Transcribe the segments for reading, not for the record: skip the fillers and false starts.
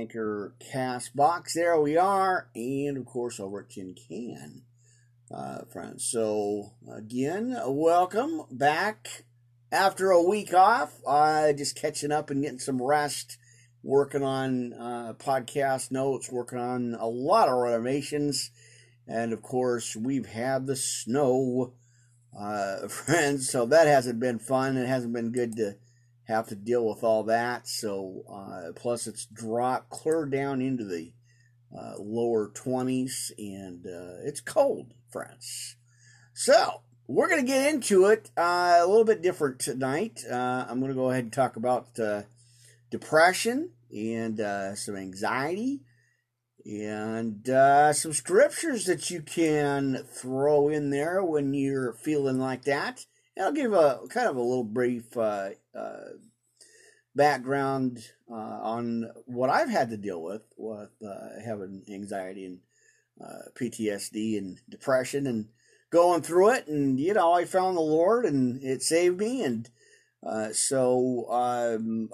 Anchor, Castbox. There we are. And, of course, over at Tin Can, friends. So, again, welcome back after a week off. Just catching up and getting some rest, working on podcast notes, working on a lot of renovations. And, of course, we've had the snow, friends, so that hasn't been fun. It hasn't been good to have to deal with all that. So, plus it's dropped clear down into the lower 20s, and it's cold, friends. So, we're going to get into it a little bit different tonight. I'm going to go ahead and talk about depression and some anxiety. And some scriptures that you can throw in there when you're feeling like that. And I'll give a kind of a little brief background on what I've had to deal with having anxiety and PTSD and depression and going through it. And, you know, I found the Lord and it saved me. And so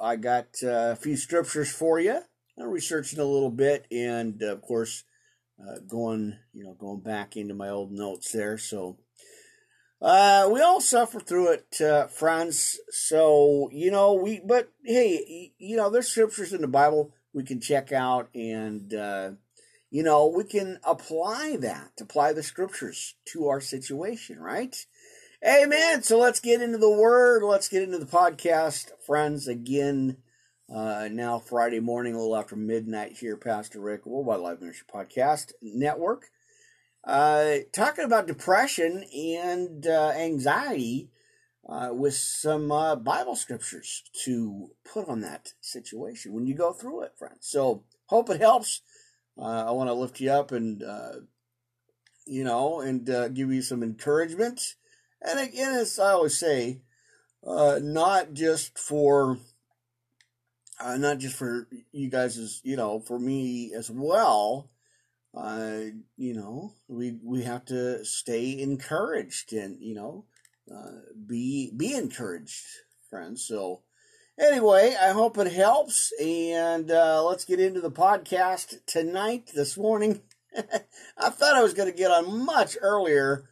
I got a few scriptures for you. I'm researching a little bit, and of course, going back into my old notes there. So, we all suffer through it, friends. So, but hey, there's scriptures in the Bible we can check out, and we can apply the scriptures to our situation, right? Amen. So let's get into the Word. Let's get into the podcast, friends. Again. Now Friday morning, a little after midnight here, Pastor Rick Worldwide Live Ministry Podcast Network. Talking about depression and anxiety with some Bible scriptures to put on that situation when you go through it, friends. So, hope it helps. I want to lift you up and, give you some encouragement. And again, as I always say, not just for you guys, as for me as well. We have to stay encouraged and be encouraged, friends. So anyway, I hope it helps, and let's get into the podcast tonight. This morning, I thought I was going to get on much earlier,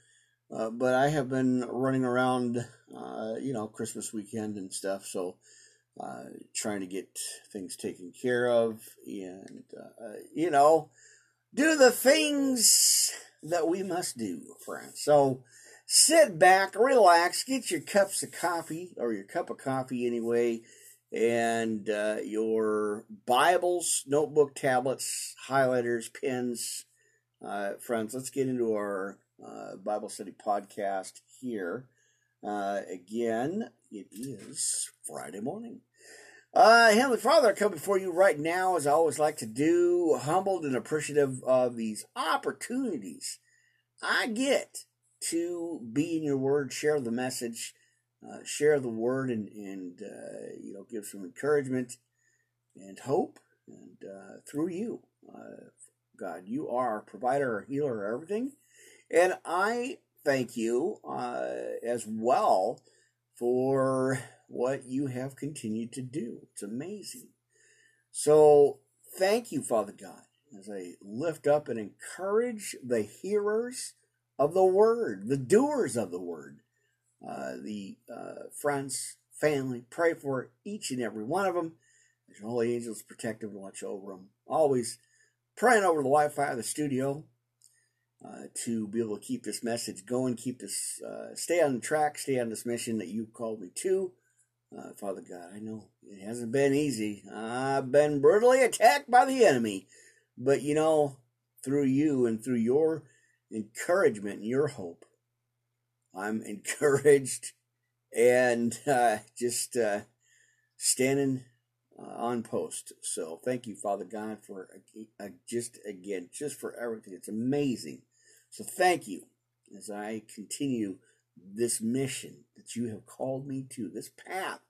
but I have been running around, Christmas weekend and stuff. So. Trying to get things taken care of and, do the things that we must do, friends. So sit back, relax, get your cup of coffee anyway, and your Bibles, notebook, tablets, highlighters, pens. Friends, let's get into our Bible study podcast here. Again, it is Friday morning. Heavenly Father, I come before you right now, as I always like to do, humbled and appreciative of these opportunities I get to be in your word, share the message, share the word, and give some encouragement and hope, and through you, God, you are our provider, our healer, our everything, and I thank you as well for what you have continued to do. It's amazing. So thank you, Father God, as I lift up and encourage the hearers of the word, the doers of the word, the friends, family. Pray for each and every one of them. As your holy angels protect them and watch over them. Always praying over the Wi-Fi of the studio. To be able to keep this message going, stay on track, stay on this mission that you called me to. Father God, I know it hasn't been easy. I've been brutally attacked by the enemy. But, through you and through your encouragement and your hope, I'm encouraged and just standing on post. So thank you, Father God, for just for everything. It's amazing. So thank you as I continue this mission that you have called me to, this path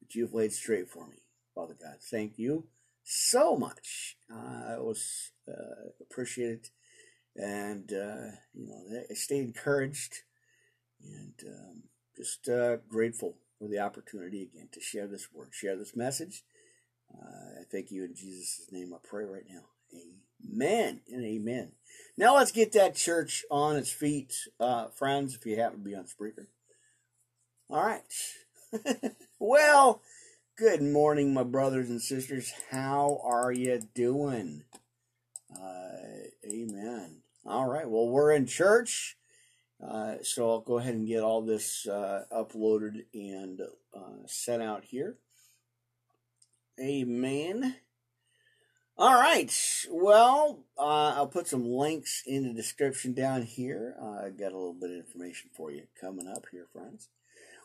that you have laid straight for me. Father God, thank you so much. I was appreciated, and, I stay encouraged and grateful for the opportunity again to share this word, share this message, I thank you in Jesus' name. I pray right now. Amen and amen. Now let's get that church on its feet, friends, if you happen to be on Spreaker. All right. Well, good morning, my brothers and sisters. How are you doing? Amen. All right. Well, we're in church. So I'll go ahead and get all this uploaded and sent out here. Amen. All right. Well, I'll put some links in the description down here. I've got a little bit of information for you coming up here, friends.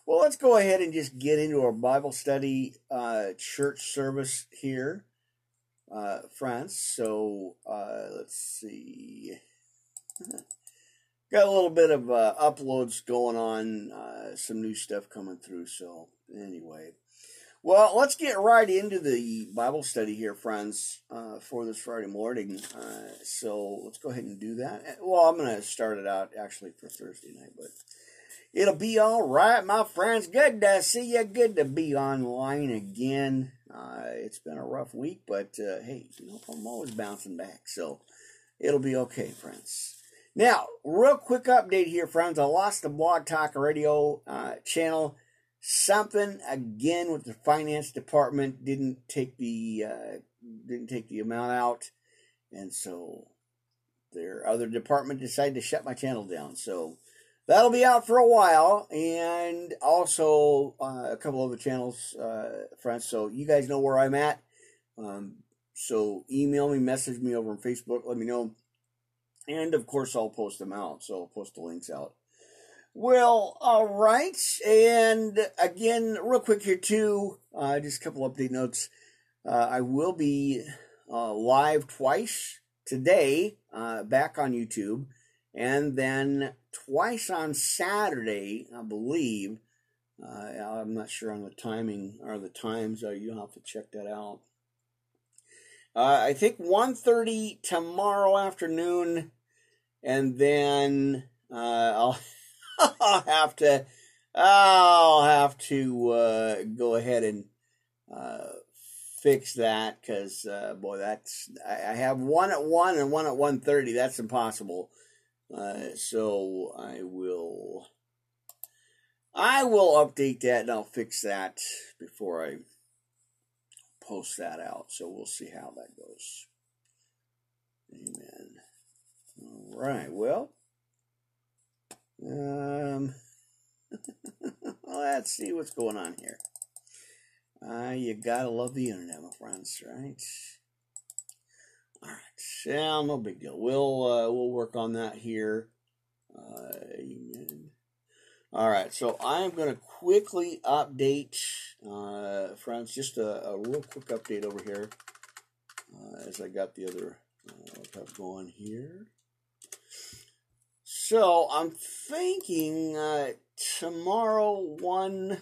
Well, let's go ahead and just get into our Bible study church service here, friends. So let's see. Got a little bit of uploads going on, some new stuff coming through. So anyway, well, let's get right into the Bible study here, friends, for this Friday morning. So let's go ahead and do that. Well, I'm going to start it out actually for Thursday night, but it'll be all right, my friends. Good to see you. Good to be online again. It's been a rough week, but hey, you know, I'm always bouncing back, so it'll be okay, friends. Now, real quick update here, friends. I lost the Blog Talk Radio channel. Something again with the finance department didn't take the amount out, and so their other department decided to shut my channel down. So that'll be out for a while, and also a couple other channels, friends. So you guys know where I'm at. So email me, message me over on Facebook, let me know. And, of course, I'll post them out, so I'll post the links out. Well, all right, and again, real quick here, too, just a couple update notes. I will be live twice today back on YouTube, and then twice on Saturday, I believe. I'm not sure on the timing or the times. You'll have to check that out. I think 1:30 tomorrow afternoon, and then I'll have to go ahead and fix that, because boy, that's I have one at 1 and one at 1:30. That's impossible. So I will update that, and I'll fix that before I post that out, so we'll see how that goes. Amen. All right. Well, let's see what's going on here. You gotta love the internet, my friends, right? All right. So no big deal. We'll work on that here. Amen. All right, so I'm going to quickly update, friends, just a real quick update over here as I got the other laptop going here. So I'm thinking tomorrow 1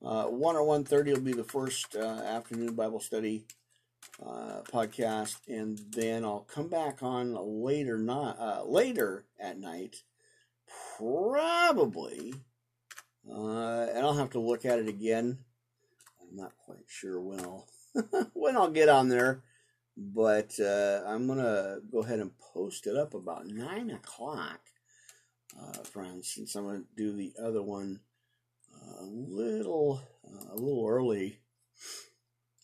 or 1:30 will be the first afternoon Bible study podcast, and then I'll come back on later at night. Probably, and I'll have to look at it again. I'm not quite sure when I'll get on there, but I'm going to go ahead and post it up about 9 o'clock, friends, since I'm going to do the other one a little early.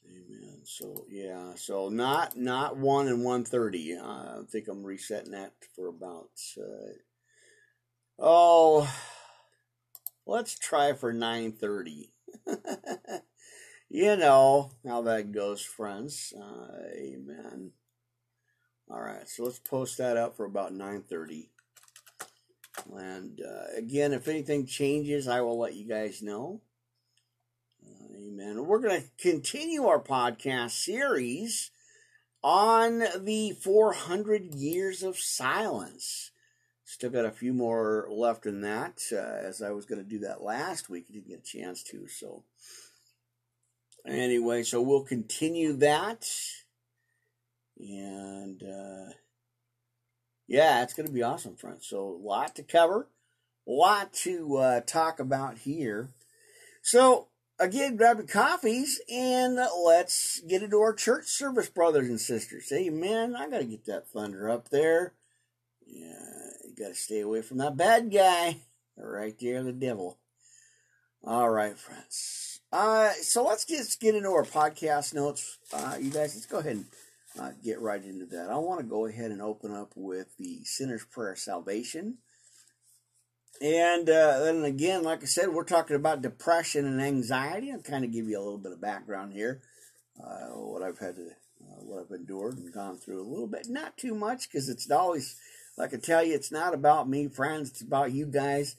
Amen. So, yeah, so not 1 and 1:30. I think I'm resetting that for about... let's try for 9:30. You know how that goes, friends. Amen. All right, so let's post that up for about 9:30. And again, if anything changes, I will let you guys know. Amen. We're going to continue our podcast series on the 400 years of silence. Still got a few more left in that, as I was going to do that last week. I didn't get a chance to, so. Anyway, so we'll continue that. And, yeah, it's going to be awesome, friends. So, a lot to cover, a lot to talk about here. So, Again, grab your coffees, and let's get into our church service, brothers and sisters. Amen. I got to get that thunder up there. Yeah, you got to stay away from that bad guy. Right there, the devil. All right, friends. So let's just get into our podcast notes. You guys, let's go ahead and get right into that. I want to go ahead and open up with the Sinner's Prayer of Salvation. And then again, like I said, we're talking about depression and anxiety. I'll kind of give you a little bit of background here, what I've endured and gone through a little bit. Not too much, because it's always, like I tell you, it's not about me, friends. It's about you guys,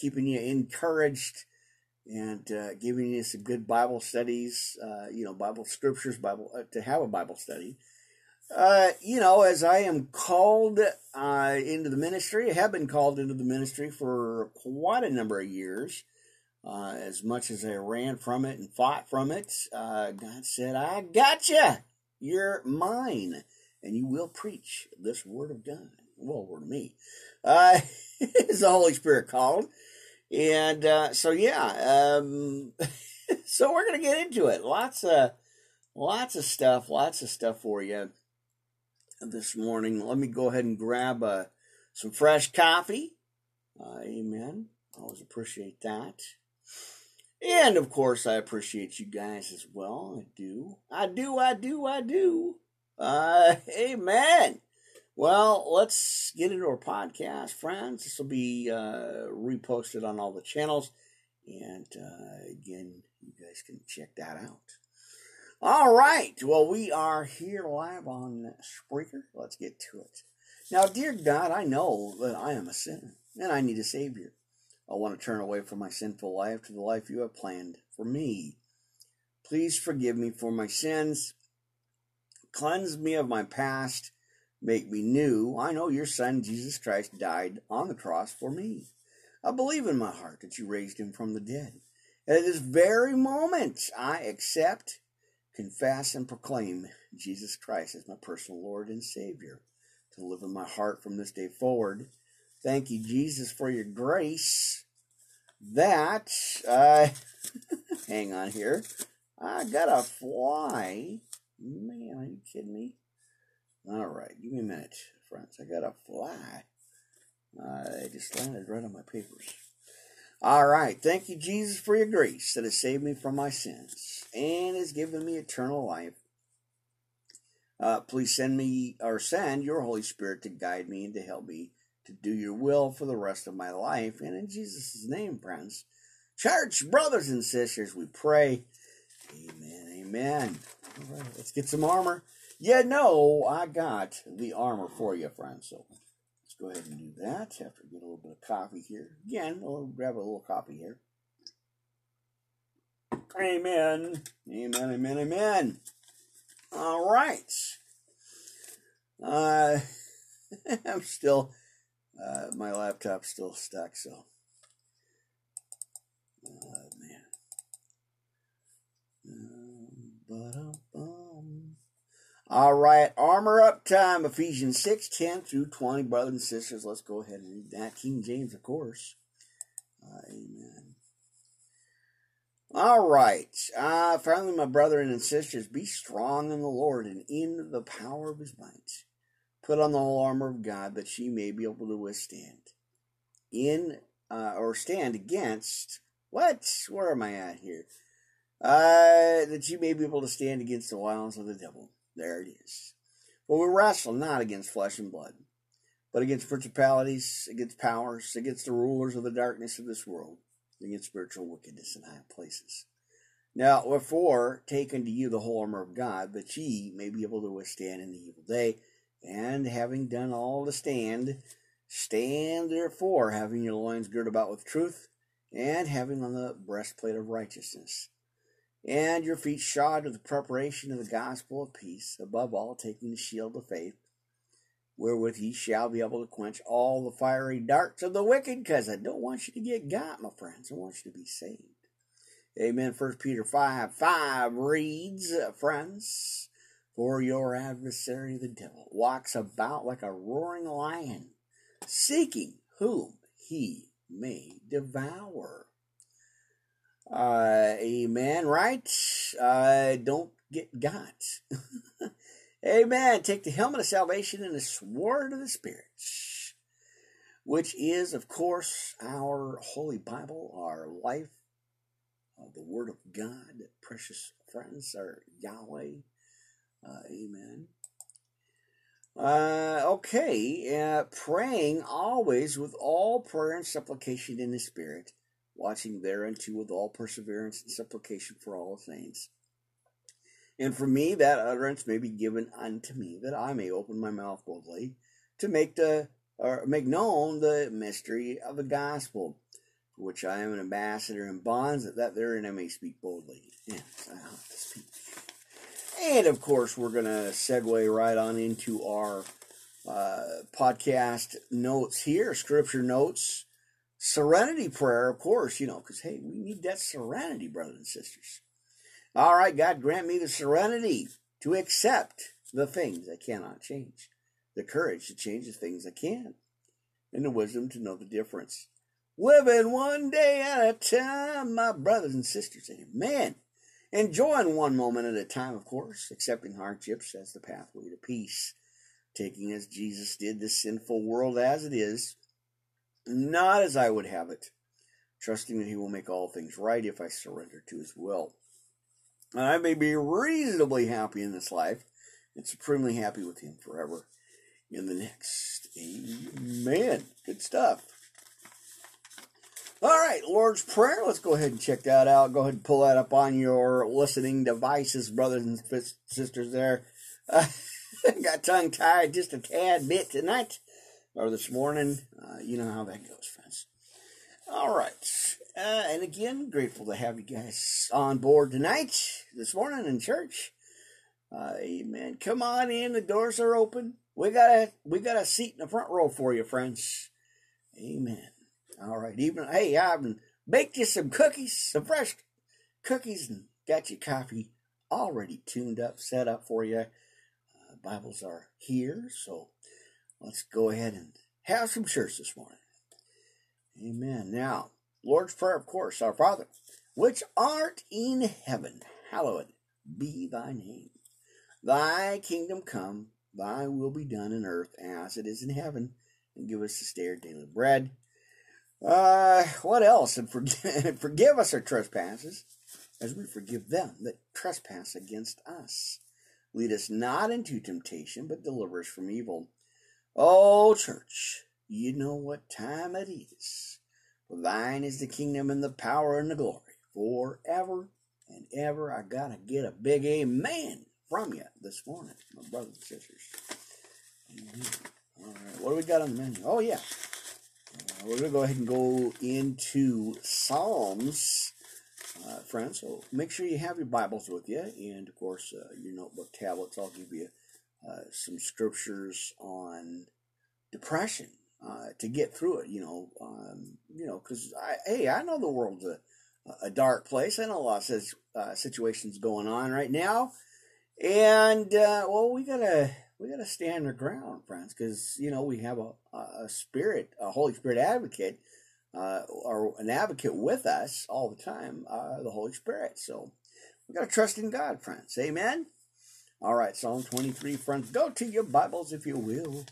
keeping you encouraged and giving you some good Bible studies, Bible scriptures, to have a Bible study. As I am called into the ministry, I have been called into the ministry for quite a number of years. As much as I ran from it and fought from it, God said, I gotcha! You're mine, and you will preach this word of God. Well, word of me. It's the Holy Spirit called. And so we're going to get into it. Lots of stuff for you this morning. Let me go ahead and grab some fresh coffee. Amen. Always appreciate that. And, of course, I appreciate you guys as well. I do. Amen. Well, let's get into our podcast, friends. This will be reposted on all the channels. And, again, you guys can check that out. All right, well, we are here live on Spreaker. Let's get to it. Now, dear God, I know that I am a sinner, and I need a Savior. I want to turn away from my sinful life to the life you have planned for me. Please forgive me for my sins. Cleanse me of my past. Make me new. I know your Son, Jesus Christ, died on the cross for me. I believe in my heart that you raised him from the dead. And at this very moment, I accept, confess, and proclaim Jesus Christ as my personal Lord and Savior to live in my heart from this day forward. Thank you, Jesus, for your grace. That, hang on here. I got a fly. Man, are you kidding me? All right, give me a minute, friends. I got a fly. I just landed right on my papers. All right, thank you, Jesus, for your grace that has saved me from my sins and has given me eternal life. Please send your Holy Spirit to guide me and to help me to do your will for the rest of my life. And in Jesus' name, friends, church, brothers and sisters, we pray. Amen, amen. All right, let's get some armor. Yeah, no, I got the armor for you, friends, so go ahead and do that after we get a little bit of coffee here. Again, we'll grab a little coffee here. Amen. Amen, amen, amen. All right. I'm still, my laptop's still stuck, so. Oh, man. All right, armor up time, Ephesians 6:10-20, brothers and sisters. Let's go ahead and read that. King James, of course. Amen. All right. Finally, my brethren and sisters, be strong in the Lord and in the power of his might. Put on the whole armor of God that ye may be able to withstand. Stand against, what? Where am I at here? That you may be able to stand against the wiles of the devil. There it is. Well, we wrestle not against flesh and blood, but against principalities, against powers, against the rulers of the darkness of this world, against spiritual wickedness in high places. Now, wherefore, take unto you the whole armor of God, that ye may be able to withstand in the evil day, and having done all to stand, stand therefore, having your loins girt about with truth, and having on the breastplate of righteousness, and your feet shod with the preparation of the gospel of peace, above all taking the shield of faith, wherewith ye shall be able to quench all the fiery darts of the wicked, because I don't want you to get got, my friends. I want you to be saved. Amen. 1 Peter 5:5 reads, friends, for your adversary the devil walks about like a roaring lion, seeking whom he may devour. Amen, right? Don't get got. Amen. Take the helmet of salvation and the sword of the Spirit, which is, of course, our Holy Bible, our life, the Word of God, precious friends, our Yahweh. Amen. Praying always with all prayer and supplication in the Spirit, watching thereunto with all perseverance and supplication for all saints. And for me, that utterance may be given unto me, that I may open my mouth boldly to make known the mystery of the gospel, for which I am an ambassador in bonds, that therein I may speak boldly. Yes, I have to speak. And, of course, we're going to segue right on into our podcast notes here, scripture notes, serenity prayer, of course, because, hey, we need that serenity, brothers and sisters. All right, God, grant me the serenity to accept the things I cannot change, the courage to change the things I can, and the wisdom to know the difference. Living one day at a time, my brothers and sisters, amen. Enjoying one moment at a time, of course, accepting hardships as the pathway to peace, taking as Jesus did this sinful world as it is, not as I would have it, trusting that he will make all things right if I surrender to his will. I may be reasonably happy in this life and supremely happy with him forever in the next. Amen. Good stuff. All right, Lord's Prayer. Let's go ahead and check that out. Go ahead and pull that up on your listening devices, brothers and sisters there. Got tongue-tied just a tad bit tonight or this morning. You know how that goes, friends. All right. And again, grateful to have you guys on board tonight, this morning in church. Amen. Come on in. The doors are open. We got a seat in the front row for you, friends. Amen. All right, I've baked you some cookies, some fresh cookies, and got your coffee already tuned up, set up for you. Bibles are here, so let's go ahead and have some church this morning. Amen. Now, Lord's Prayer, of course, our Father, which art in heaven, hallowed be thy name. Thy kingdom come, thy will be done in earth as it is in heaven, and give us this day our daily bread. What else? And forgive us our trespasses as we forgive them that trespass against us. Lead us not into temptation, but deliver us from evil. Oh, church, you know what time it is. For thine is the kingdom and the power and the glory forever and ever. I got to get a big amen from you this morning, my brothers and sisters. Amen. All right, what do we got on the menu? Oh, yeah. We're going to go ahead and go into Psalms, friends. So make sure you have your Bibles with you and, of course, your notebook tablets. I'll give you some scriptures on depression to get through it, because, I know the world's a dark place. I know a lot of situations going on right now. And, we got to... We got to stand our ground, friends, because, we have a spirit, a Holy Spirit advocate, or an advocate with us all the time, the Holy Spirit. So we got to trust in God, friends. Amen? All right, Psalm 23, friends. Go to your Bibles if you will.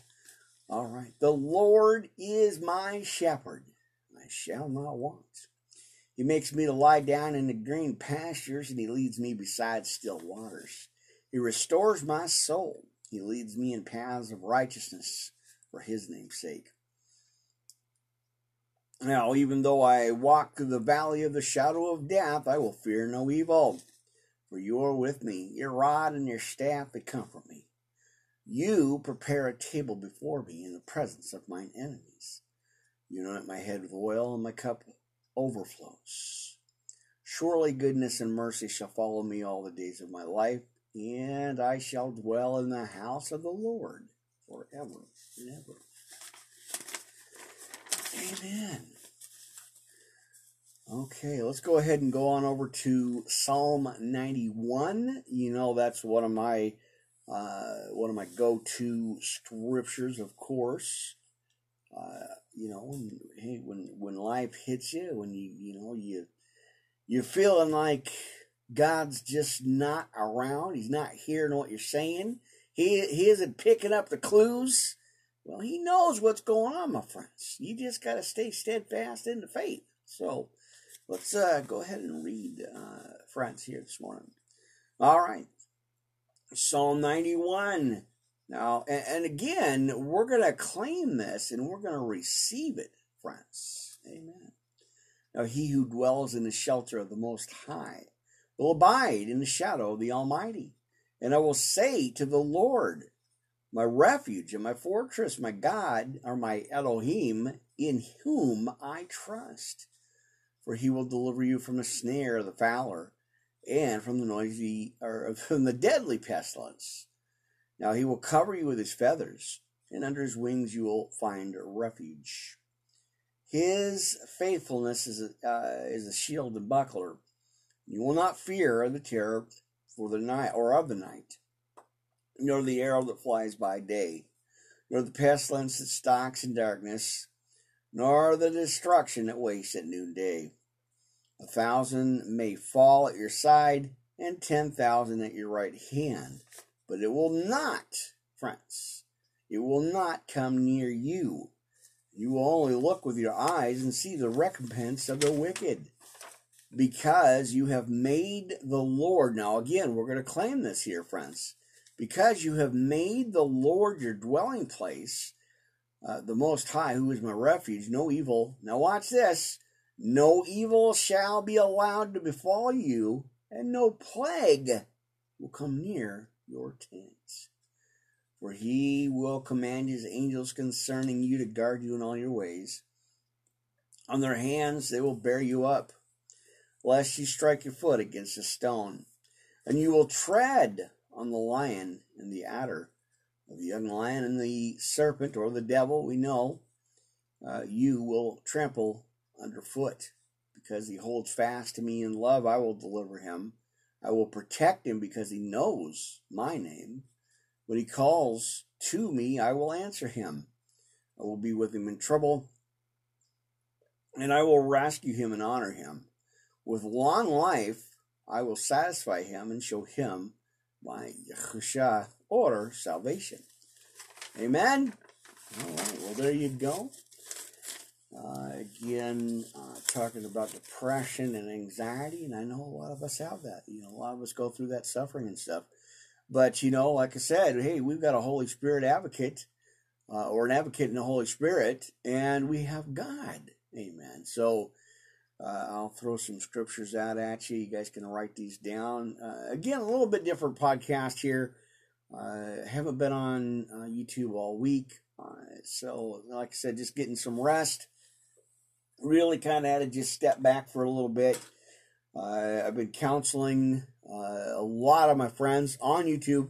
All right. The Lord is my shepherd. I shall not want. He makes me to lie down in the green pastures, and he leads me beside still waters. He restores my soul. He leads me in paths of righteousness for his name's sake. Now, even though I walk through the valley of the shadow of death, I will fear no evil, for you are with me. Your rod and your staff, they comfort me. You prepare a table before me in the presence of mine enemies. You anoint my head with oil, and my cup overflows. Surely goodness and mercy shall follow me all the days of my life, and I shall dwell in the house of the Lord forever and ever. Amen. Okay, let's go ahead and go on over to Psalm 91. That's one of my go-to scriptures, of course. When life hits you, when you You're feeling like God's just not around. He's not hearing what you're saying. He isn't picking up the clues. Well, he knows what's going on, my friends. You just got to stay steadfast in the faith. So let's go ahead and read, friends, here this morning. All right. Psalm 91. Now, and again, we're going to claim this and we're going to receive it, friends. Amen. Now, he who dwells in the shelter of the Most High will abide in the shadow of the Almighty. And I will say to the Lord, my refuge and my fortress, my God, or my Elohim, in whom I trust. For he will deliver you from the snare of the fowler and from the deadly pestilence. Now he will cover you with his feathers, and under his wings you will find refuge. His faithfulness is a shield and buckler. You will not fear the terror for the night or of the night, nor the arrow that flies by day, nor the pestilence that stalks in darkness, nor the destruction that wastes at noonday. 1,000 may fall at your side, and 10,000 at your right hand, but it will not, friends, it will not come near you. You will only look with your eyes and see the recompense of the wicked, because you have made the Lord. Now, again, we're going to claim this here, friends. Because you have made the Lord your dwelling place, the Most High, who is my refuge, no evil. Now, watch this. No evil shall be allowed to befall you, and no plague will come near your tents. For he will command his angels concerning you to guard you in all your ways. On their hands they will bear you up, lest you strike your foot against a stone. And you will tread on the lion and the adder, the young lion and the serpent, or the devil, we know. You will trample underfoot, because he holds fast to me in love. I will deliver him. I will protect him because he knows my name. When he calls to me, I will answer him. I will be with him in trouble, and I will rescue him and honor him. With long life, I will satisfy him and show him my Yahusha, or salvation. Amen. All right, well, there you go. Talking about depression and anxiety, and I know a lot of us have that. You know, a lot of us go through that suffering and stuff. But, you know, like I said, hey, we've got a Holy Spirit advocate, or an advocate in the Holy Spirit, and we have God. Amen. So, I'll throw some scriptures out at you. You guys can write these down. Again, a little bit different podcast here. Haven't been on YouTube all week. So, like I said, just getting some rest. Really kind of had to just step back for a little bit. I've been counseling a lot of my friends on YouTube,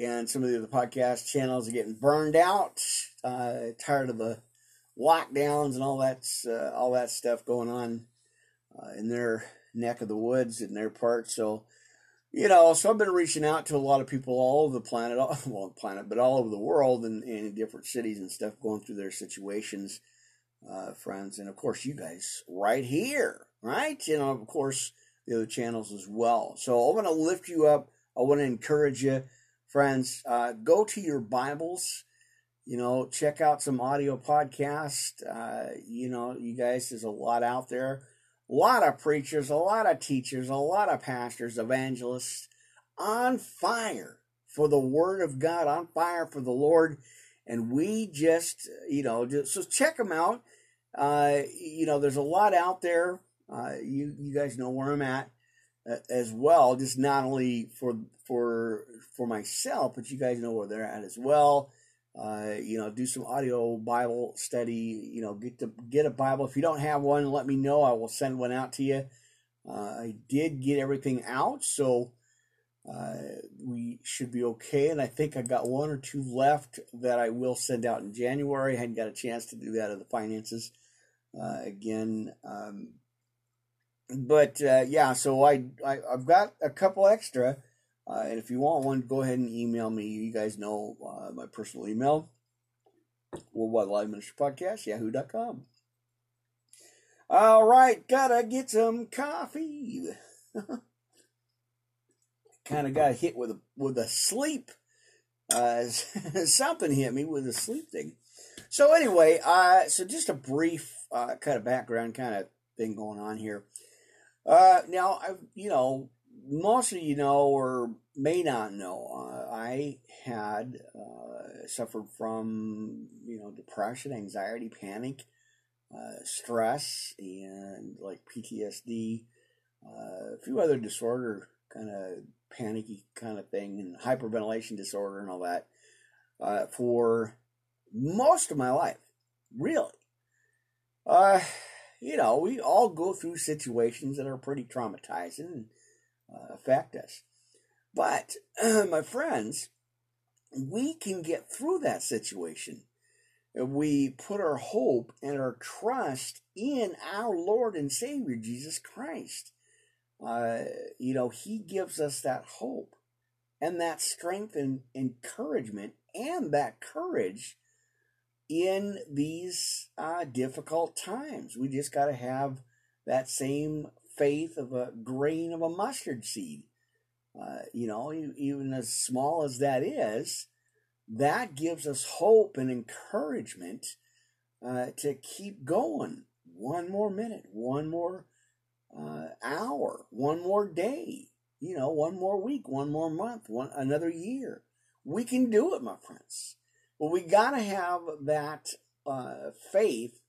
and some of the other podcast channels are getting burned out, tired of the lockdowns and all that stuff going on in their neck of the woods, in their part. So, you know, so I've been reaching out to a lot of people all over the planet, but all over the world, and in different cities and stuff, going through their situations, friends. And, of course, you guys right here, right? You know, of course, the other channels as well. So I want to lift you up. I want to encourage you, friends. Go to your Bibles. You know, check out some audio podcasts. You know, you guys, there's a lot out there. A lot of preachers, a lot of teachers, a lot of pastors, evangelists on fire for the Word of God, on fire for the Lord. And we just, you know, so check them out. You know, there's a lot out there. You guys know where I'm at as well, just not only for myself, but you guys know where they're at as well. You know, do some audio Bible study, you know, get a Bible. If you don't have one, let me know. I will send one out to you. I did get everything out, so we should be okay. And I think I got one or two left that I will send out in January. I hadn't got a chance to do that of the finances again. Yeah, so I've got a couple extra. And if you want one, go ahead and email me. You guys know my personal email, Worldwide Live Ministry Podcast, yahoo.com. All right, gotta get some coffee. Kind of got hit with a sleep. Something hit me with a sleep thing. So anyway, so just a brief kind of background kind of thing going on here. Now, most of you know or may not know, I had suffered from, depression, anxiety, panic, stress, and like PTSD, a few other disorder kind of panicky kind of thing, and hyperventilation disorder and all that for most of my life, really. We all go through situations that are pretty traumatizing and affect us. But, my friends, we can get through that situation if we put our hope and our trust in our Lord and Savior, Jesus Christ. He gives us that hope and that strength and encouragement and that courage in these difficult times. We just got to have that same faith of a grain of a mustard seed. Even as small as that is, that gives us hope and encouragement to keep going. One more minute, one more hour, one more day, one more week, one more month, another year. We can do it, my friends. But we got to have that faith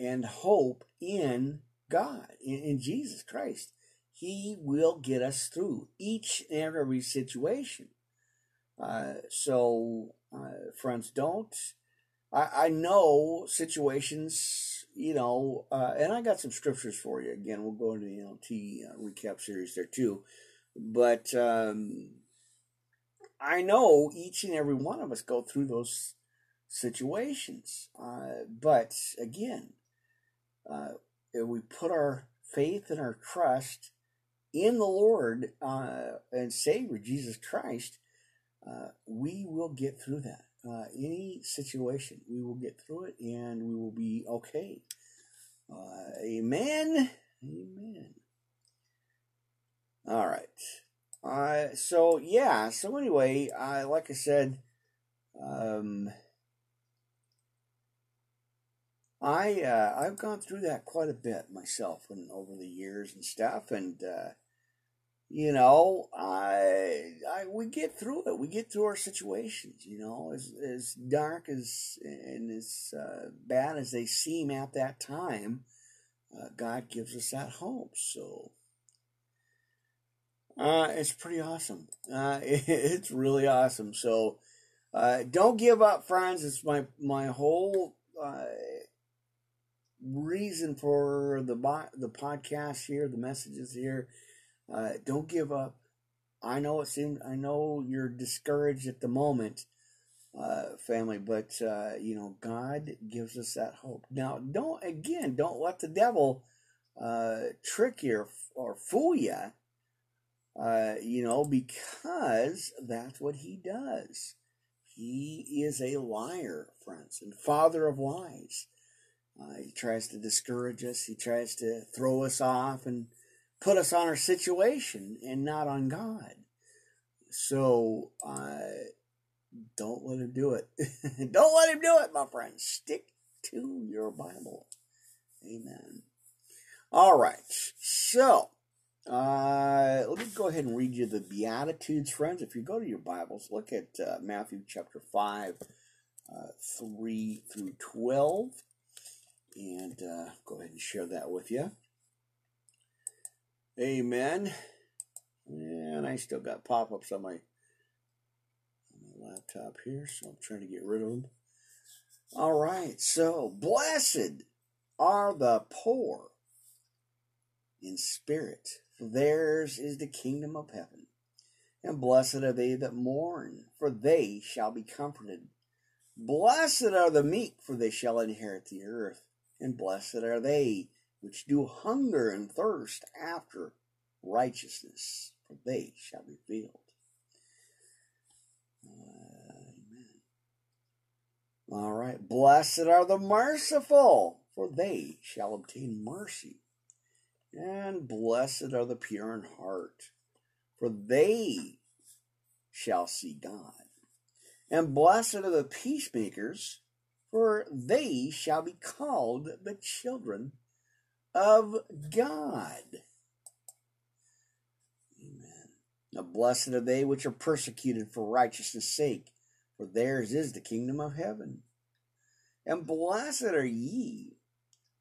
and hope in God, in Jesus Christ. He will get us through each and every situation. Friends, don't. I know situations, and I got some scriptures for you. Again, we'll go into the NLT recap series there too. But I know each and every one of us go through those situations. But again, if we put our faith and our trust in the Lord and Savior, Jesus Christ, we will get through that. Any situation, we will get through it and we will be okay. Amen. Amen. All right. Anyway, like I said, I've gone through that quite a bit myself and over the years and stuff, and we get through it. We get through our situations. As dark as and as bad as they seem at that time, God gives us that hope. So it's pretty awesome. It's really awesome. So don't give up, friends. It's my whole reason for the podcast here, the messages here. Don't give up. I know you're discouraged at the moment, family, but God gives us that hope. Now, don't let the devil trick you or fool you. Because that's what he does. He is a liar, friends, and father of lies. He tries to discourage us. He tries to throw us off and put us on our situation and not on God. So, don't let him do it. Don't let him do it, my friends. Stick to your Bible. Amen. All right. So, let me go ahead and read you the Beatitudes, friends. If you go to your Bibles, look at Matthew chapter 5, 3 through 12. And go ahead and share that with you. Amen. And I still got pop-ups on my laptop here, so I'm trying to get rid of them. All right. So, blessed are the poor in spirit, for theirs is the kingdom of heaven. And blessed are they that mourn, for they shall be comforted. Blessed are the meek, for they shall inherit the earth. And blessed are they which do hunger and thirst after righteousness, for they shall be filled. Amen. All right. Blessed are the merciful, for they shall obtain mercy. And blessed are the pure in heart, for they shall see God. And blessed are the peacemakers, for they shall be called the children of God. Amen. Now blessed are they which are persecuted for righteousness' sake, for theirs is the kingdom of heaven. And blessed are ye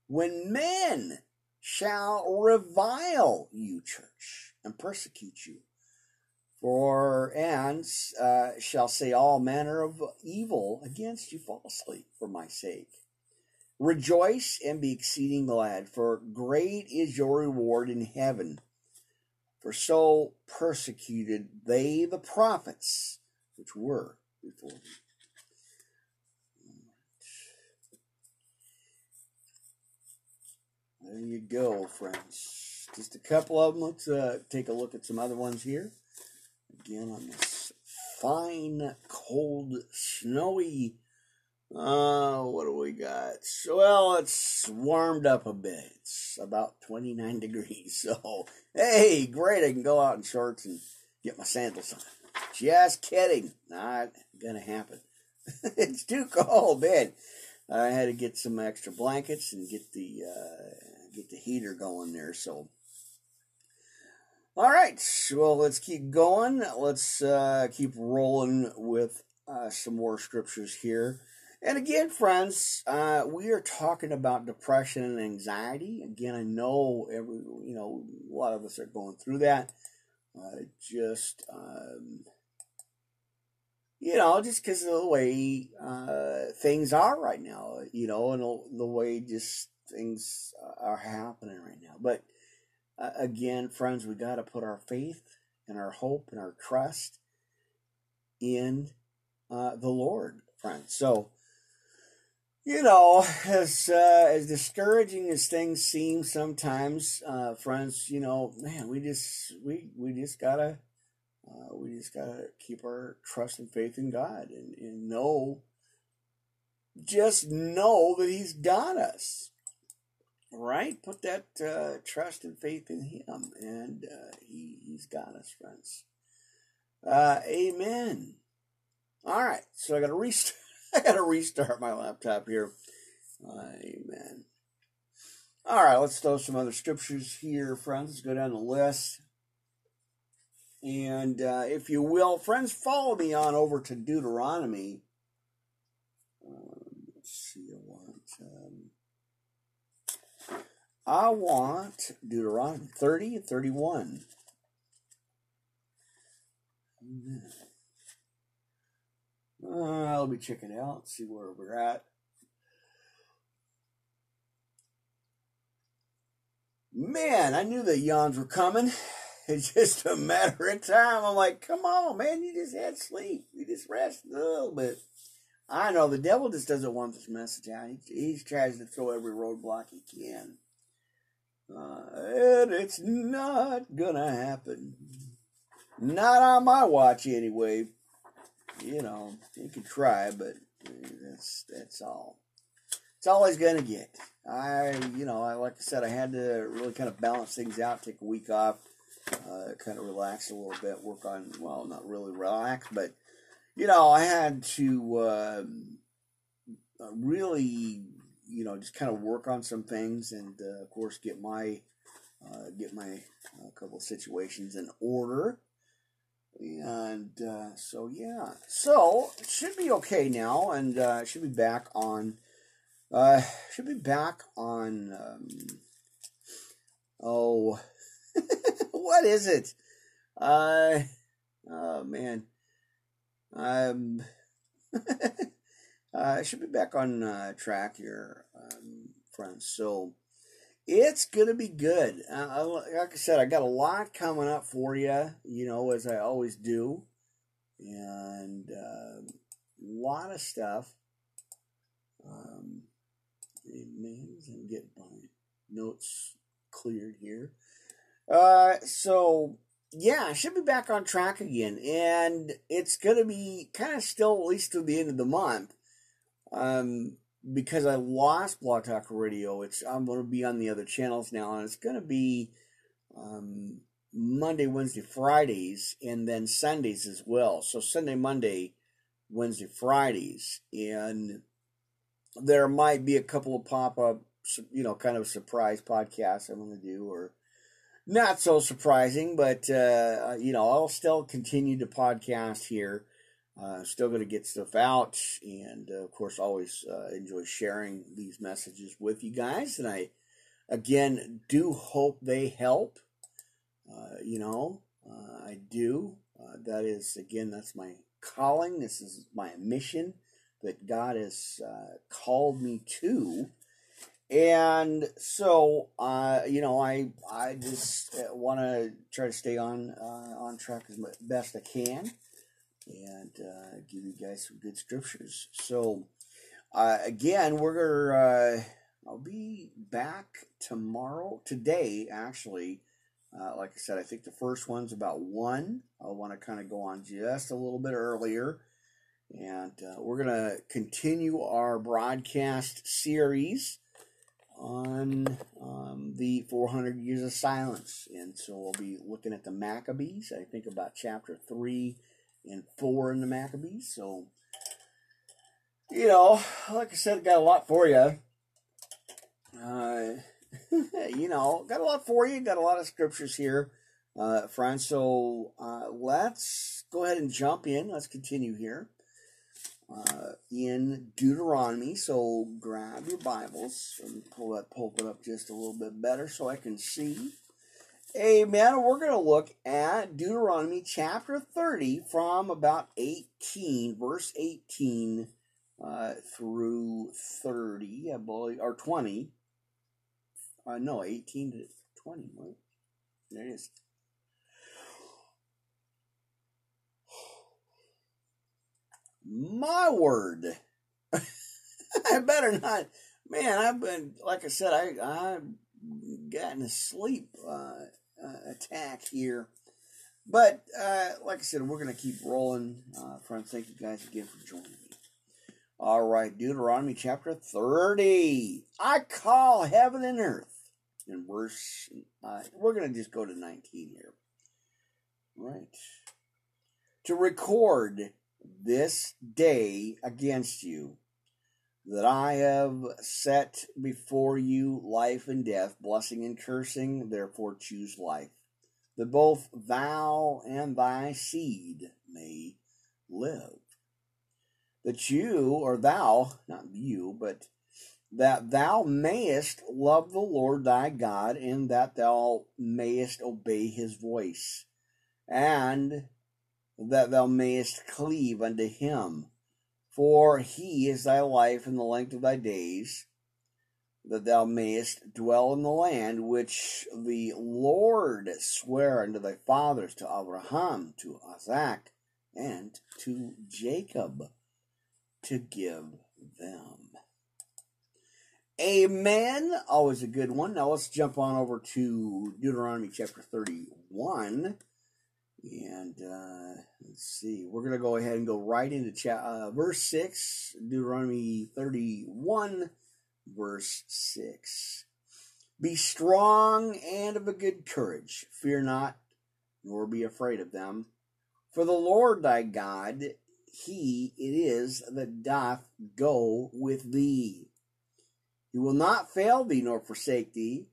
when men shall revile you, church, and persecute you, and shall say all manner of evil against you falsely for my sake. Rejoice and be exceeding glad, for great is your reward in heaven. For so persecuted they the prophets which were before you. There you go, friends. Just a couple of them. Let's take a look at some other ones here. Again, on this fine, cold, snowy, what do we got? Well, it's warmed up a bit. It's about 29 degrees. So, hey, great. I can go out in shorts and get my sandals on. Just kidding. Not going to happen. It's too cold, man. I had to get some extra blankets and get the heater going there. So, all right. Well, let's keep going. Let's keep rolling with some more scriptures here. And again, friends, we are talking about depression and anxiety. Again, I know a lot of us are going through that. Just because of the way things are right now, and the way just things are happening right now. But again, friends, we got to put our faith and our hope and our trust in the Lord, friends. So, as discouraging as things seem sometimes, friends, man, we just gotta keep our trust and faith in God and know that He's got us, right? Put that trust and faith in Him, and He's got us, friends. Amen. All right, so I gotta restart my laptop here. Amen. All right, let's throw some other scriptures here, friends. Let's go down the list. And if you will, friends, follow me on over to Deuteronomy. I want Deuteronomy 30 and 31. Let me check it out, see where we're at. Man, I knew the yawns were coming. It's just a matter of time. I'm like, come on, man. You just had sleep. You just rested a little bit. I know the devil just doesn't want this message out. He tries to throw every roadblock he can. And it's not going to happen. Not on my watch anyway. He could try, but that's all. It's all he's going to get. I had to really kind of balance things out, take a week off. Kind of relax a little bit, work on, well, not really relax, but, I had to really, just kind of work on some things and, of course, get my couple of situations in order. And so it should be okay now, and should be back on what is it? I should be back on track here, friends. So it's gonna be good. Like I said, I got a lot coming up for you. As I always do, and a lot of stuff. I'm getting my notes cleared here. I should be back on track again, and it's going to be kind of still at least through the end of the month. because I lost Blog Talk Radio, I'm going to be on the other channels now, and it's going to be Monday, Wednesday, Fridays, and then Sundays as well. So Sunday, Monday, Wednesday, Fridays, and there might be a couple of pop-up, kind of surprise podcasts I'm going to do, or not so surprising, but, I'll still continue to podcast here. Still going to get stuff out, and, of course, always enjoy sharing these messages with you guys, and I, again, do hope they help. I do. That is, again, that's my calling. This is my mission that God has called me to. And so, I just want to try to stay on track as best I can and give you guys some good scriptures. So, again, I'll be back today, actually. Like I said, I think the first one's about 1. I want to kind of go on just a little bit earlier. And we're going to continue our broadcast series on the 400 Years of Silence. And so we'll be looking at the Maccabees. I think about chapter 3 and 4 in the Maccabees. So, like I said, got a lot for you. Got a lot for you. Got a lot of scriptures here, friends. So let's go ahead and jump in. Let's continue here in Deuteronomy. So grab your Bibles and pull that pulpit up just a little bit better so I can see. Amen. We're going to look at Deuteronomy chapter 30 from about 18, verse 18 through 30, I believe, or 20. 18 to 20, right? There it is. My word. I better not. Man, I've been, like I said, I've gotten a sleep attack here. But, like I said, we're going to keep rolling. Friends, thank you guys again for joining me. All right, Deuteronomy chapter 30. I call heaven and earth. And verse, we're going to just go to 19 here. Right. To record this day against you, that I have set before you life and death, blessing and cursing, therefore choose life, that both thou and thy seed may live. That you, or thou, not you, but that thou mayest love the Lord thy God, and that thou mayest obey his voice, and that thou mayest cleave unto him. For he is thy life and the length of thy days, that thou mayest dwell in the land which the Lord sware unto thy fathers, to Abraham, to Isaac, and to Jacob, to give them. Amen. Always a good one. Now let's jump on over to Deuteronomy chapter 31. And let's see. We're going to go ahead and go right into verse 6. Deuteronomy 31, verse 6. Be strong and of a good courage. Fear not, nor be afraid of them. For the Lord thy God, he it is that doth go with thee. He will not fail thee nor forsake thee.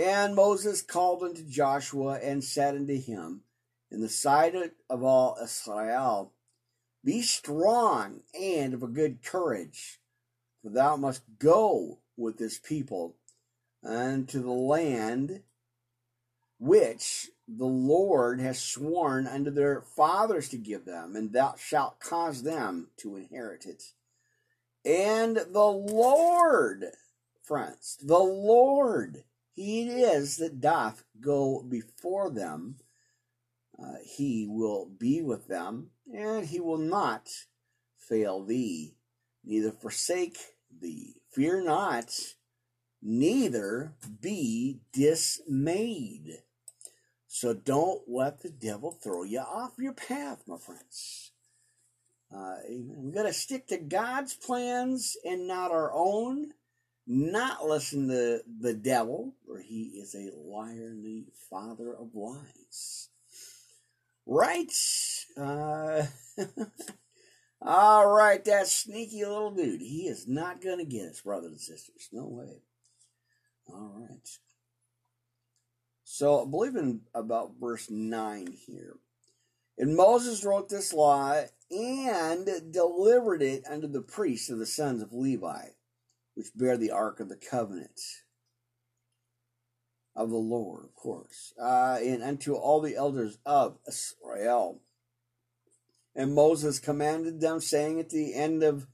And Moses called unto Joshua and said unto him, in the sight of all Israel, be strong and of a good courage, for thou must go with this people unto the land which the Lord has sworn unto their fathers to give them, and thou shalt cause them to inherit it. And the Lord, friends, the Lord, he it is that doth go before them. He will be with them, and he will not fail thee, neither forsake thee. Fear not, neither be dismayed. So don't let the devil throw you off your path, my friends. We got to stick to God's plans and not our own. Not listen to the devil, for he is a liar and the father of lies. Right? All right, that sneaky little dude. He is not going to get us, brothers and sisters. No way. All right. So, I believe in about verse 9 here. And Moses wrote this law and delivered it unto the priests of the sons of Levi, which bear the Ark of the Covenant of the Lord, of course, and unto all the elders of Israel. And Moses commanded them, saying, at the end of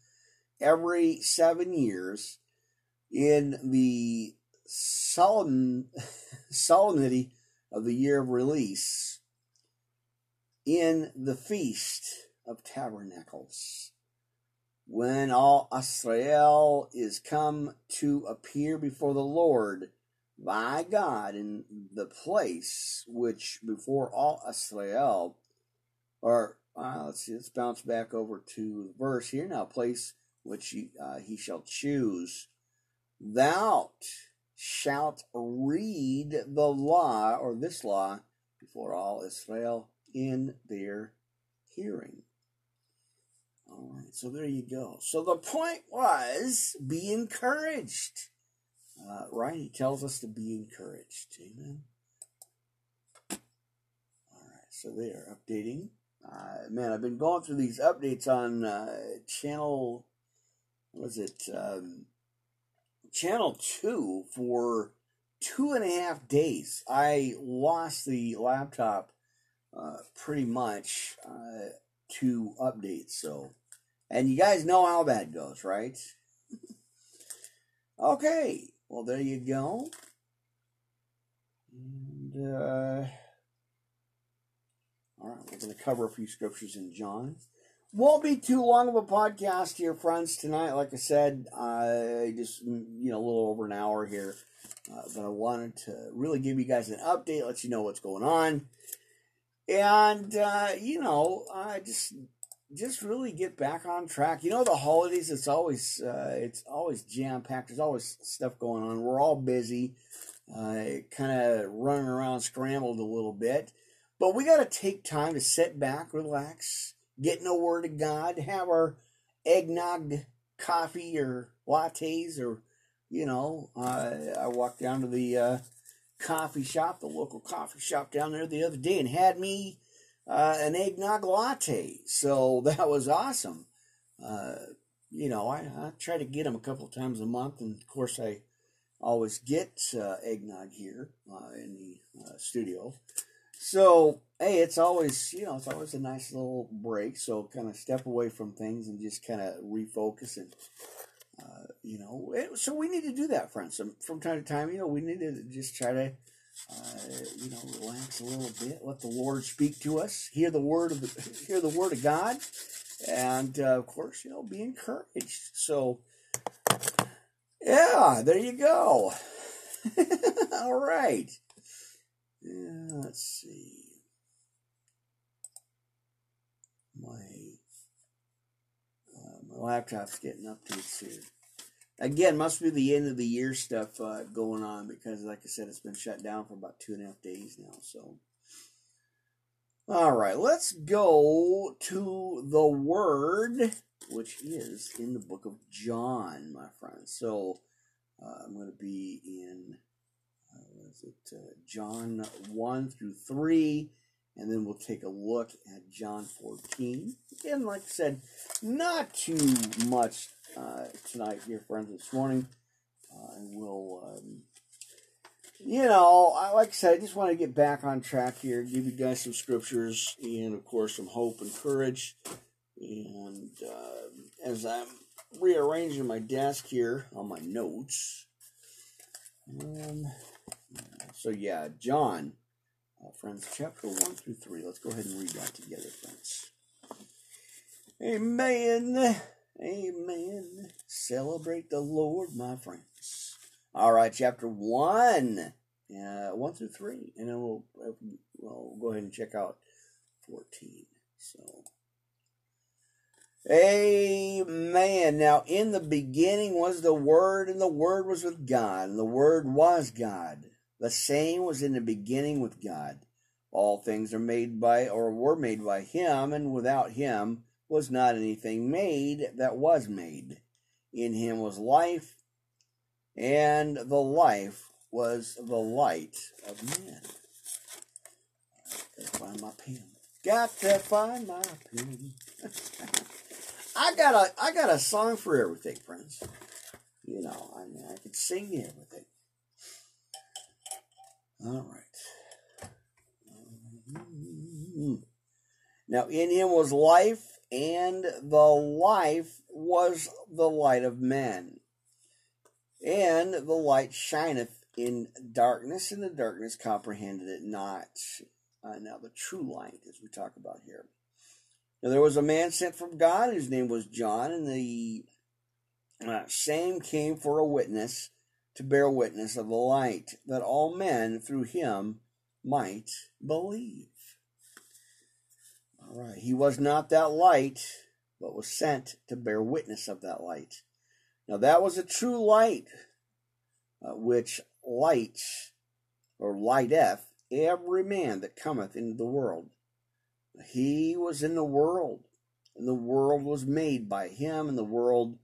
every 7 years, in the solemnity of the year of release, in the Feast of Tabernacles, when all Israel is come to appear before the Lord thy God in the place which before all Israel, or let's bounce back over to the verse here now, place which he shall choose. Thou shalt read the law, or this law, before all Israel in their hearing. All right, so there you go. So the point was, be encouraged. Right? He tells us to be encouraged. Amen. All right, so there, updating. Man, I've been going through these updates on channel, channel 2 for 2.5 days. I lost the laptop pretty much to updates. So, and you guys know how that goes, right? Okay, well, there you go. And, all right, we're going to cover a few scriptures in John. Won't be too long of a podcast here, friends, tonight. Like I said, a little over an hour here. But I wanted to really give you guys an update, let you know what's going on. And, just really get back on track. You know, the holidays, it's always jam-packed. There's always stuff going on. We're all busy, kind of running around scrambled a little bit. But we got to take time to sit back, relax, get in a Word of God, have our eggnog coffee or lattes or, I walked down to the coffee shop, the local coffee shop down there the other day, and had me an eggnog latte. So that was awesome. I try to get them a couple of times a month, and of course I always get eggnog here in the studio. So, hey, it's always a nice little break. So kind of step away from things and just kind of refocus. And, so we need to do that, friends. From time to time, we need to just try to, relax a little bit, let the Lord speak to us, hear the word of God, and, of course, be encouraged. So, yeah, there you go. All right. Yeah, let's see. My laptop's getting updates here. Again, must be the end of the year stuff going on, because, like I said, it's been shut down for about 2.5 days now. So, all right, let's go to the Word, which is in the book of John, my friends. So, I'm going to be in John 1 through 3, and then we'll take a look at John 14. Again, like I said, not too much tonight, dear friends, this morning. And we'll, like I said, I just want to get back on track here, give you guys some scriptures, and, of course, some hope and courage. And as I'm rearranging my desk here on my notes, so, yeah, John, friends, chapter 1 through 3. Let's go ahead and read that together, friends. Amen. Amen. Celebrate the Lord, my friends. All right, chapter 1 through 3. And then we'll go ahead and check out 14. So, Amen. Now, in the beginning was the Word, and the Word was with God, and the Word was God. The same was in the beginning with God. All things are made by, or were made by Him, and without Him was not anything made that was made. In Him was life, and the life was the light of men. Gotta find my pen. Gotta find my pen. I got a song for everything, friends. You know, I mean, I could sing everything. All right. Now, in Him was life, and the life was the light of men. And the light shineth in darkness, and the darkness comprehended it not. Now, the true light, as we talk about here. Now, there was a man sent from God, whose name was John, and the same came for a witness, to bear witness of the light, that all men through him might believe. All right, he was not that light, but was sent to bear witness of that light. Now, that was a true light, which lights, or lighteth, every man that cometh into the world. He was in the world, and the world was made by him, and the world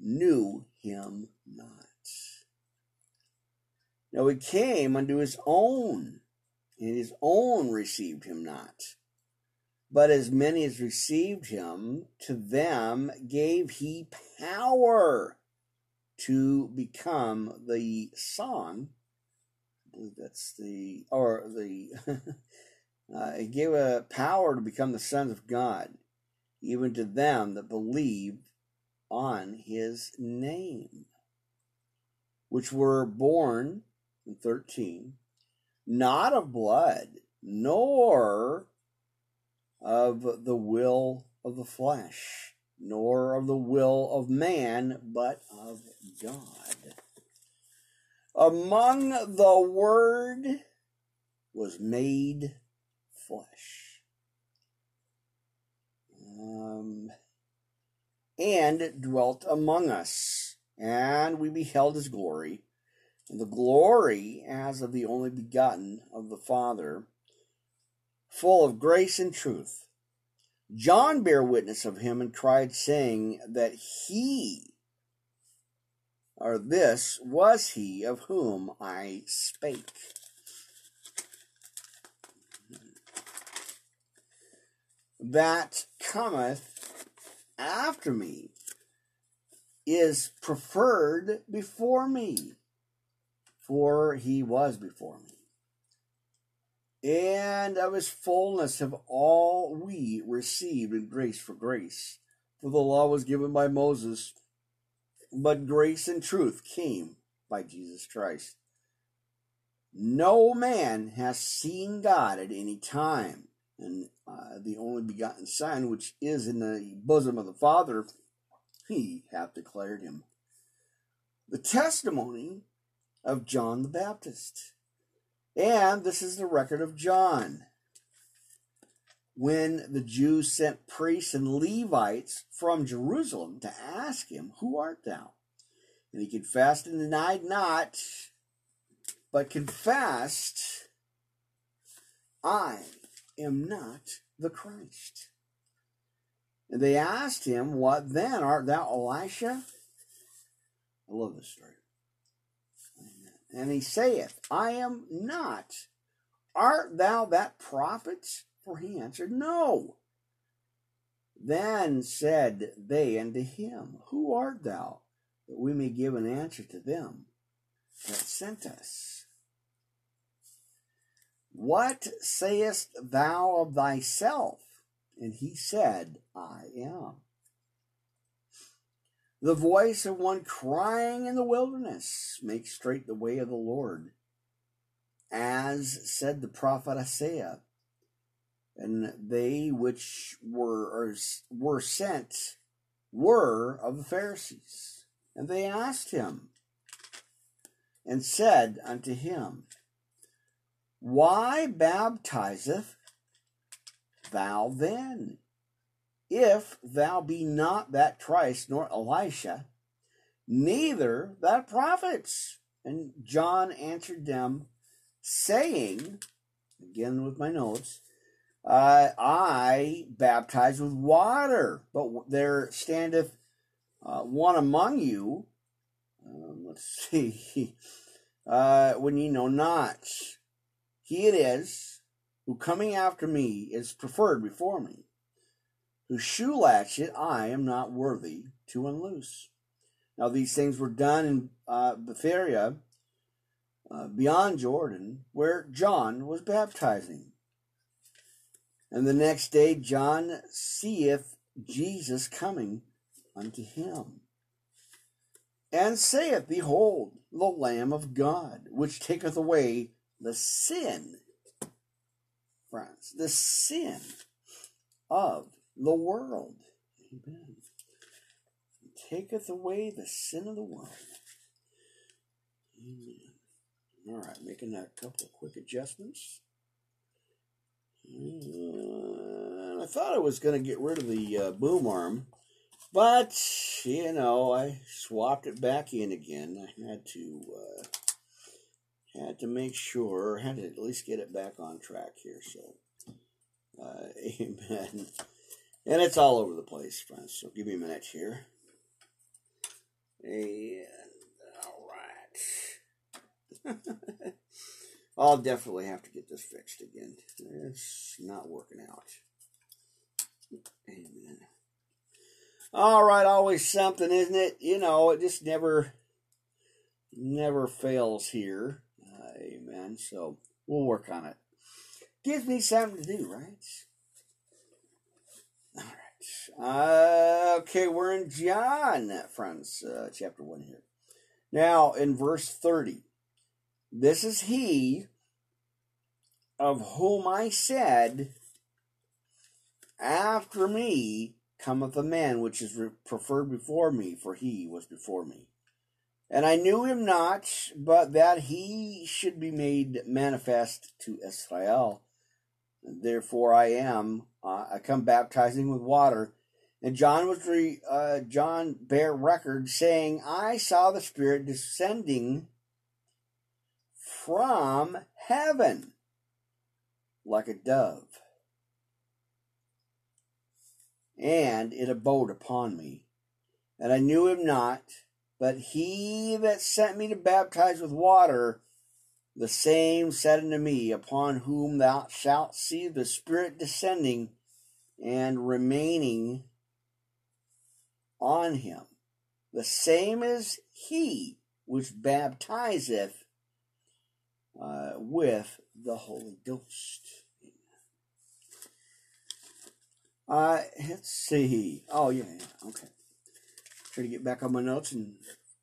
knew him not. Now he came unto his own, and his own received him not. But as many as received him, to them gave he power to become the son. I believe that's the, or the... It gave a power to become the sons of God, even to them that believed on his name, which were born, in 13, not of blood, nor of the will of the flesh, nor of the will of man, but of God. Among the Word was made flesh, and dwelt among us, and we beheld his glory, and the glory as of the only begotten of the Father, full of grace and truth. John bare witness of him, and cried, saying that this was he of whom I spake. That cometh after me is preferred before me, for he was before me. And of his fullness have all we received, in grace for grace. For the law was given by Moses, but grace and truth came by Jesus Christ. No man has seen God at any time. And the only begotten Son, which is in the bosom of the Father, he hath declared him. The testimony of John the Baptist. And this is the record of John, when the Jews sent priests and Levites from Jerusalem to ask him, "Who art thou?" And he confessed and denied not, but confessed, "I am not the Christ." And they asked him, "What then? Art thou Elisha?" I love this story. And he saith, "I am not. Art thou that prophet?" For he answered, "No." Then said they unto him, "Who art thou, that we may give an answer to them that sent us? What sayest thou of thyself?" And he said, "I am the voice of one crying in the wilderness, make straight the way of the Lord, as said the prophet Isaiah." And they which were sent were of the Pharisees. And they asked him, and said unto him, "Why baptizeth thou then, If thou be not that Christ, nor Elisha, neither that prophets. And John answered them, saying, again with my notes, I baptize with water, but there standeth one among you. Let's see. When ye know not, he it is who coming after me is preferred before me, whose shoe latchet I am not worthy to unloose. Now these things were done in Bethsaida, beyond Jordan, where John was baptizing. And the next day John seeth Jesus coming unto him, and saith, Behold, the Lamb of God, which taketh away the sin, friends, the sin of the world. Amen. Taketh away the sin of the world. Amen. All right, making a couple of quick adjustments. And I thought I was going to get rid of the boom arm, but, you know, I swapped it back in again. I had to make sure, had to at least get it back on track here, so, amen. And it's all over the place, friends, so give me a minute here. And, all right. I'll definitely have to get this fixed again. It's not working out. Amen. All right, always something, isn't it? You know, it just never fails here. Amen. So we'll work on it. Gives me something to do, right? All right. Okay, we're in John, friends, chapter 1 here. Now, in verse 30. This is he of whom I said, After me cometh a man which is preferred before me, for he was before me. And I knew him not, but that he should be made manifest to Israel. And therefore I am, I come baptizing with water. And John bare record, saying, I saw the Spirit descending from heaven like a dove, and it abode upon me. And I knew him not, but he that sent me to baptize with water, the same said unto me, Upon whom thou shalt see the Spirit descending and remaining on him, the same is he which baptizeth with the Holy Ghost. Let's see. Oh, yeah, okay. Trying to get back on my notes and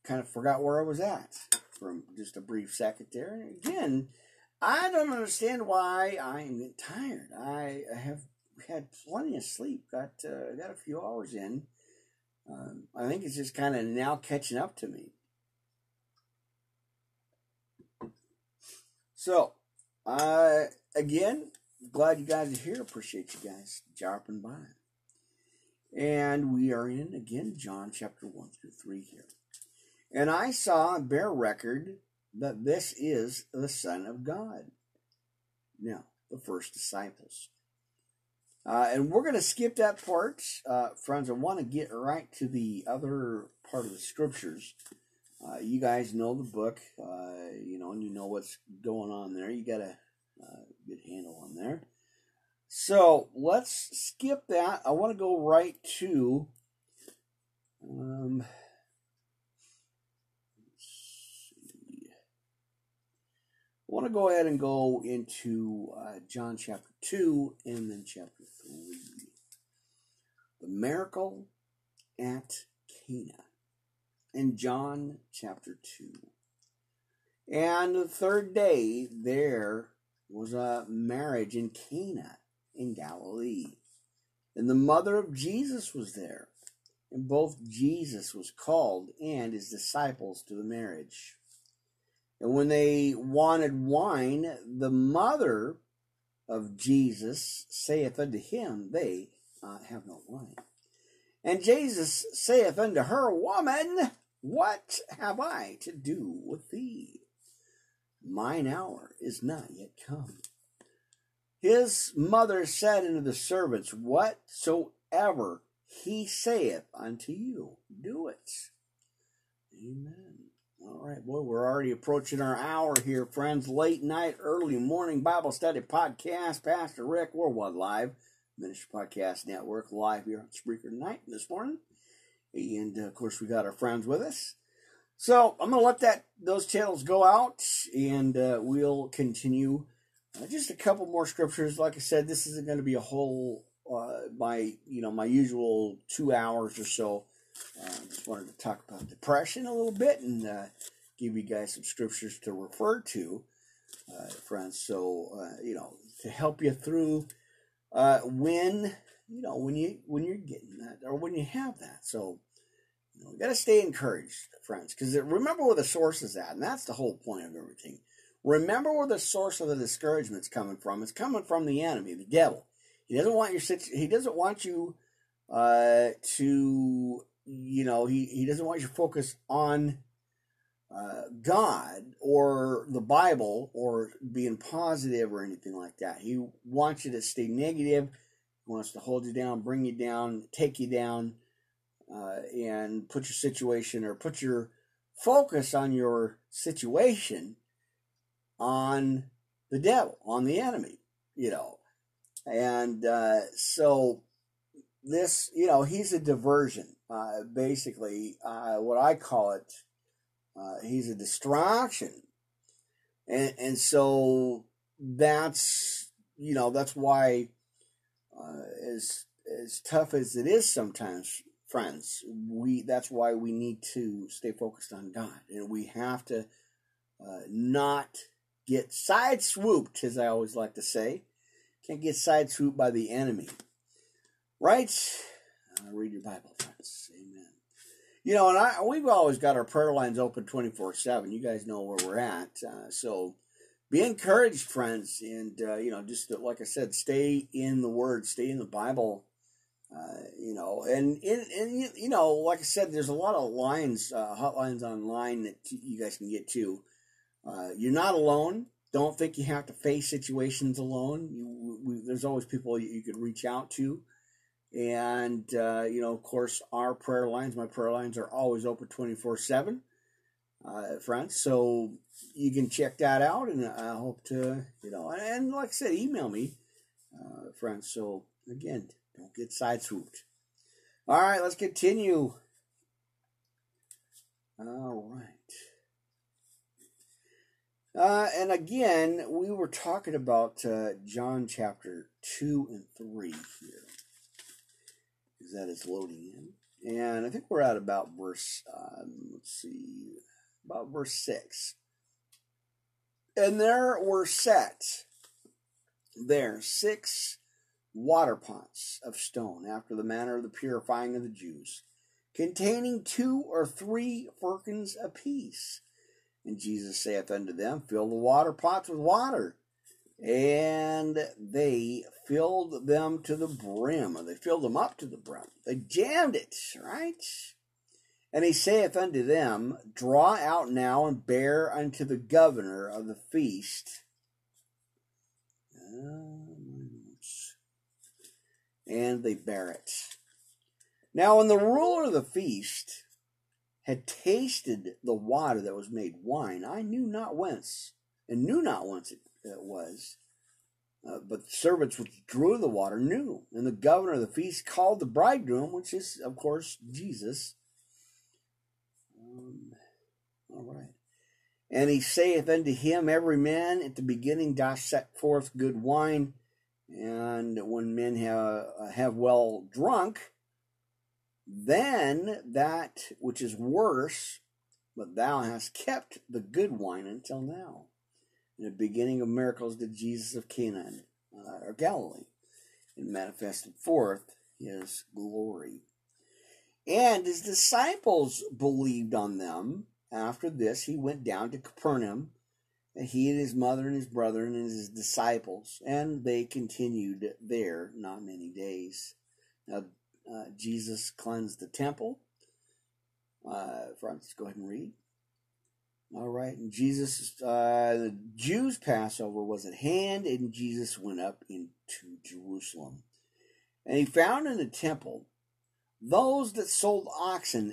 kind of forgot where I was at for just a brief second there. And again, I don't understand why I'm getting tired. I have had plenty of sleep. Got a few hours in. I think it's just kind of now catching up to me. So, again, glad you guys are here. Appreciate you guys dropping by. And we are in, again, John chapter 1 through 3 here. And I saw and bear record that this is the Son of God. Now, the first disciples. And we're going to skip that part. Friends, I want to get right to the other part of the scriptures. You guys know the book, you know, and you know what's going on there. You got a good handle on there. So let's skip that. I want to go right to, I want to go ahead and go into John chapter 2 and then chapter 3. The miracle at Cana. In John chapter 2. And the third day there was a marriage in Cana in Galilee. And the mother of Jesus was there. And both Jesus was called and his disciples to the marriage. And when they wanted wine, the mother of Jesus saith unto him, They have not wine. And Jesus saith unto her, Woman, what have I to do with thee? Mine hour is not yet come. His mother said unto the servants, Whatsoever he saith unto you, do it. Amen. All right, boy, we're already approaching our hour here, friends. Late night, early morning Bible study podcast. Pastor Rick Worldwide Live Ministry Podcast Network, live here on Spreaker tonight and this morning. And, of course, we got our friends with us. So I'm going to let those channels go out, and we'll continue. Just a couple more scriptures. Like I said, this isn't going to be a whole, my usual 2 hours or so. Just wanted to talk about depression a little bit and give you guys some scriptures to refer to, friends. So to help you through when you're getting that or when you have that. So we got to stay encouraged, friends, because remember where the source is at, and that's the whole point of everything. Remember where the source of the discouragement's coming from. It's coming from the enemy, the devil. He doesn't want you to. He doesn't want you to focus on God or the Bible or being positive or anything like that. He wants you to stay negative. He wants to hold you down, bring you down, take you down, and put your situation or put your focus on your situation on the devil, on the enemy, And so this, he's a diversion. What I call it, he's a distraction. And so that's, that's why, as tough as it is sometimes, friends, that's why we need to stay focused on God. And we have to not get side swooped, as I always like to say. Can't get side swooped by the enemy. Right? Read your Bible, friends. Amen. And we've always got our prayer lines open 24/7. You guys know where we're at. So be encouraged, friends. And, just like I said, stay in the Word. Stay in the Bible. Like I said, there's a lot of lines, hotlines online that you guys can get to. You're not alone. Don't think you have to face situations alone. There's always people you could reach out to. And, of course, my prayer lines are always open 24/7, friends. So you can check that out, and I hope to, and like I said, email me, friends. So, again, don't get side-swooped. All right, let's continue. All right. And again, we were talking about John chapter 2 and 3 here. That is loading in, and I think we're at about verse, about verse 6. And there were set there 6 water pots of stone, after the manner of the purifying of the Jews, containing 2 or 3 firkins apiece. And Jesus saith unto them, Fill the water pots with water. And they filled them to the brim, or they filled them up to the brim. They jammed it, right? And he saith unto them, Draw out now and bear unto the governor of the feast. And they bare it. Now when the ruler of the feast had tasted the water that was made wine, I knew not whence, and knew not whence it was. But the servants which drew the water knew. And the governor of the feast called the bridegroom, which is, of course, Jesus. All right. And he saith unto him, Every man at the beginning doth set forth good wine. And when men have well drunk, then that which is worse, but thou hast kept the good wine until now. In the beginning of miracles did Jesus of Canaan, or Galilee, and manifested forth his glory. And his disciples believed on them. After this he went down to Capernaum, and he and his mother and his brethren and his disciples, and they continued there not many days. Jesus cleansed the temple. Let's go ahead and read. All right, and Jesus, the Jews' Passover was at hand, and Jesus went up into Jerusalem. And he found in the temple those that sold oxen